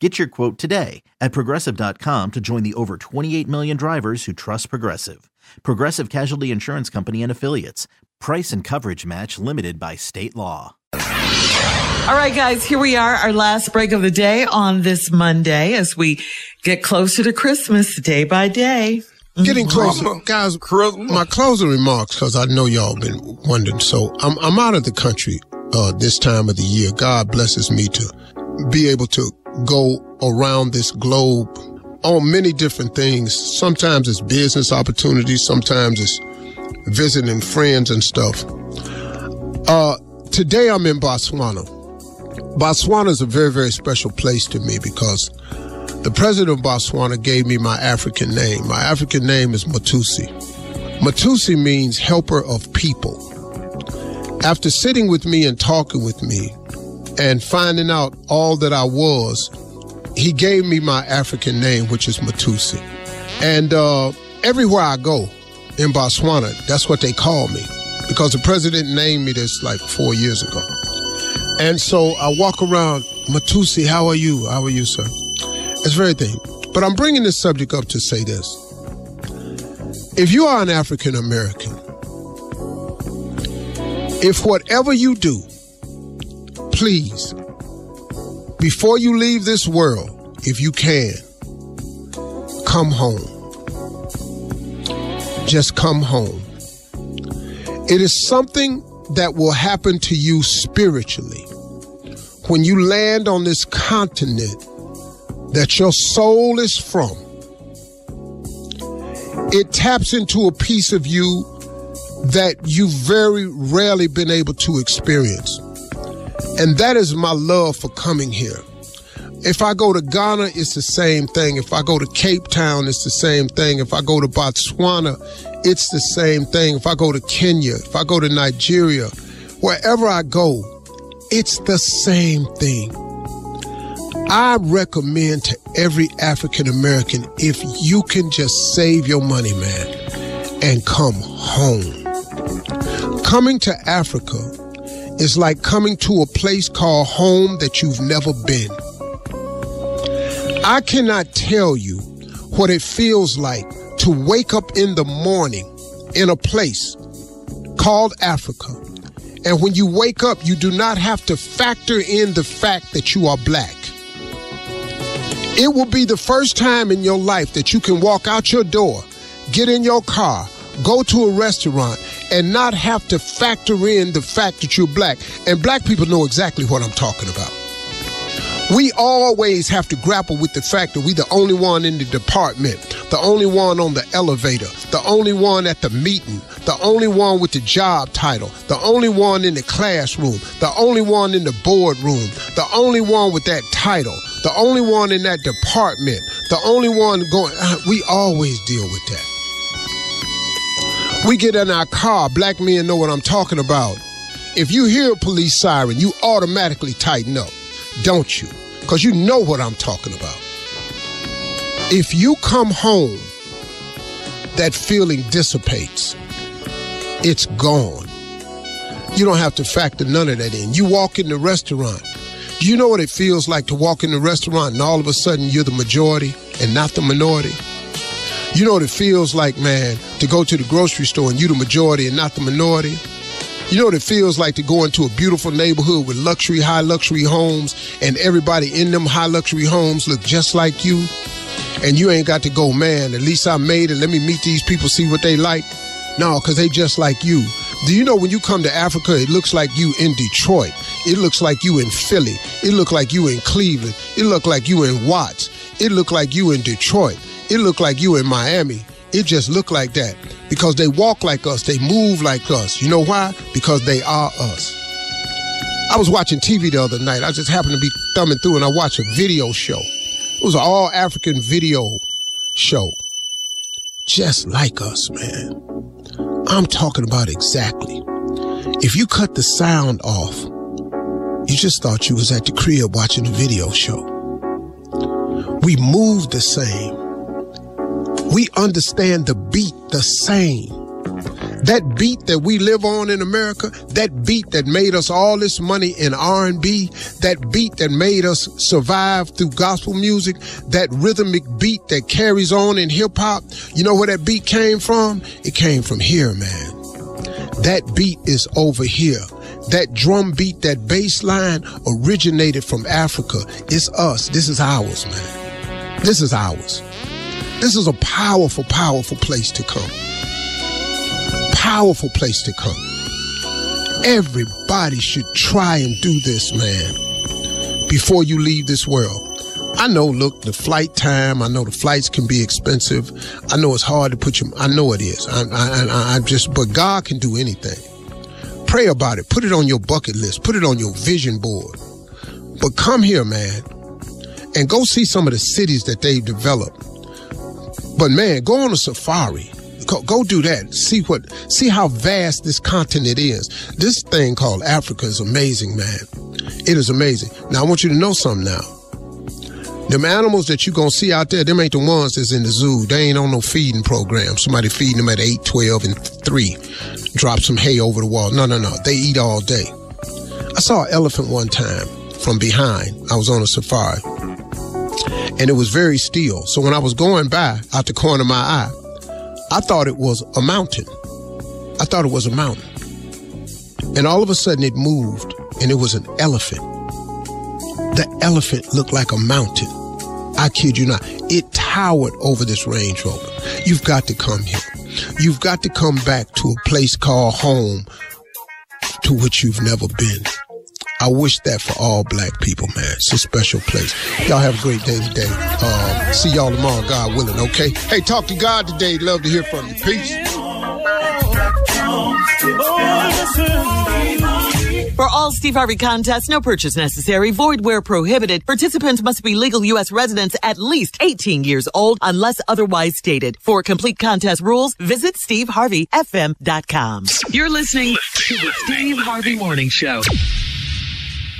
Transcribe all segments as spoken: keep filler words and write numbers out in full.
Get your quote today at progressive dot com to join the over twenty-eight million drivers who trust Progressive. Progressive Casualty Insurance Company and Affiliates. Price and coverage match limited by state law. All right, guys, here we are, our last break of the day on this Monday as we get closer to Christmas day by day. Getting closer. Mama. Guys, my closing remarks, because I know y'all been wondering. So I'm, I'm out of the country uh, this time of the year. God blesses me to be able to go around this globe on many different things. Sometimes it's business opportunities, sometimes it's visiting friends and stuff. Uh, today I'm in Botswana. Botswana is a very, very special place to me because the president of Botswana gave me my African name. My African name is Matusi. Matusi means helper of people. After sitting with me and talking with me, and finding out all that I was, he gave me my African name, which is Matusi. And uh, everywhere I go in Botswana, that's what they call me, because the president named me this like four years ago. And so I walk around, Matusi, how are you? How are you, sir? It's very thing. But I'm bringing this subject up to say this. If you are an African American, if whatever you do, please, before you leave this world, if you can, come home. Just come home. It is something that will happen to you spiritually when you land on this continent that your soul is from. It taps into a piece of you that you've very rarely been able to experience. And that is my love for coming here. If I go to Ghana, it's the same thing. If I go to Cape Town, it's the same thing. If I go to Botswana, it's the same thing. If I go to Kenya, if I go to Nigeria, wherever I go, it's the same thing. I recommend to every African American, if you can just save your money, man, and come home. Coming to Africa, it's like coming to a place called home that you've never been. I cannot tell you what it feels like to wake up in the morning in a place called Africa. And when you wake up, you do not have to factor in the fact that you are black. It will be the first time in your life that you can walk out your door, get in your car, go to a restaurant, and not have to factor in the fact that you're black. And black people know exactly what I'm talking about. We always have to grapple with the fact that we the only one in the department, the only one on the elevator, the only one at the meeting, the only one with the job title, the only one in the classroom, the only one in the boardroom, the only one with that title, the only one in that department, the only one going. We always deal with that. We get in our car, black men know what I'm talking about. If you hear a police siren, you automatically tighten up, don't you? Because you know what I'm talking about. If you come home, that feeling dissipates. It's gone. You don't have to factor none of that in. You walk in the restaurant. Do you know what it feels like to walk in the restaurant and all of a sudden you're the majority and not the minority? You know what it feels like, man, to go to the grocery store and you the majority and not the minority? You know what it feels like to go into a beautiful neighborhood with luxury, high luxury homes, and everybody in them high luxury homes look just like you? And you ain't got to go, man, at least I made it. Let me meet these people, see what they like. No, because they just like you. Do you know when you come to Africa, it looks like you in Detroit. It looks like you in Philly. It looks like you in Cleveland. It looks like you in Watts. It looks like you in Detroit. It looks like you in Miami. It just looked like that because they walk like us. They move like us. You know why? Because they are us. I was watching T V the other night. I just happened to be thumbing through and I watched a video show. It was an all-African video show. Just like us, man. I'm talking about exactly. If you cut the sound off, you just thought you was at the crib watching a video show. We move the same. We understand the beat the same. That beat that we live on in America, that beat that made us all this money in R and B, that beat that made us survive through gospel music, that rhythmic beat that carries on in hip hop, you know where that beat came from? It came from here, man. That beat is over here. That drum beat, that bass line originated from Africa. It's us. This is ours, man. This is ours. This is a powerful, powerful place to come. Powerful place to come. Everybody should try and do this, man, before you leave this world. I know, look, the flight time, I know the flights can be expensive. I know it's hard to put your, I know it is. I, I, I, I just, but God can do anything. Pray about it. Put it on your bucket list. Put it on your vision board. But come here, man, and go see some of the cities that they've developed. But man, go on a safari. Go, go do that. See what, see how vast this continent is. This thing called Africa is amazing, man. It is amazing. Now, I want you to know something now. Them animals that you going to see out there, them ain't the ones that's in the zoo. They ain't on no feeding program. Somebody feeding them at eight, twelve, and three. Drop some hay over the wall. No, no, no. They eat all day. I saw an elephant one time from behind. I was on a safari. And it was very still. So when I was going by, out the corner of my eye, I thought it was a mountain. I thought it was a mountain. And all of a sudden it moved and it was an elephant. The elephant looked like a mountain. I kid you not. It towered over this Range Rover. You've got to come here. You've got to come back to a place called home to which you've never been. I wish that for all black people, man. It's a special place. Y'all have a great day today. Uh, see y'all tomorrow, God willing, okay? Hey, talk to God today. Love to hear from you. Peace. For all Steve Harvey contests, no purchase necessary. Void where prohibited. Participants must be legal U S residents at least eighteen years old unless otherwise stated. For complete contest rules, visit Steve Harvey F M dot com. You're listening to the Steve Harvey Morning Show.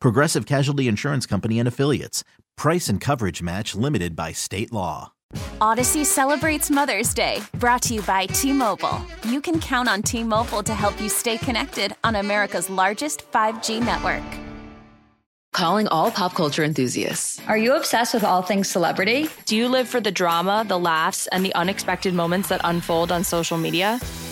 Progressive Casualty Insurance Company and Affiliates. Price and coverage match limited by state law. Odyssey celebrates Mother's Day, brought to you by T-Mobile. You can count on T-Mobile to help you stay connected on America's largest five G network. Calling all pop culture enthusiasts. Are you obsessed with all things celebrity? Do you live for the drama, the laughs, and the unexpected moments that unfold on social media?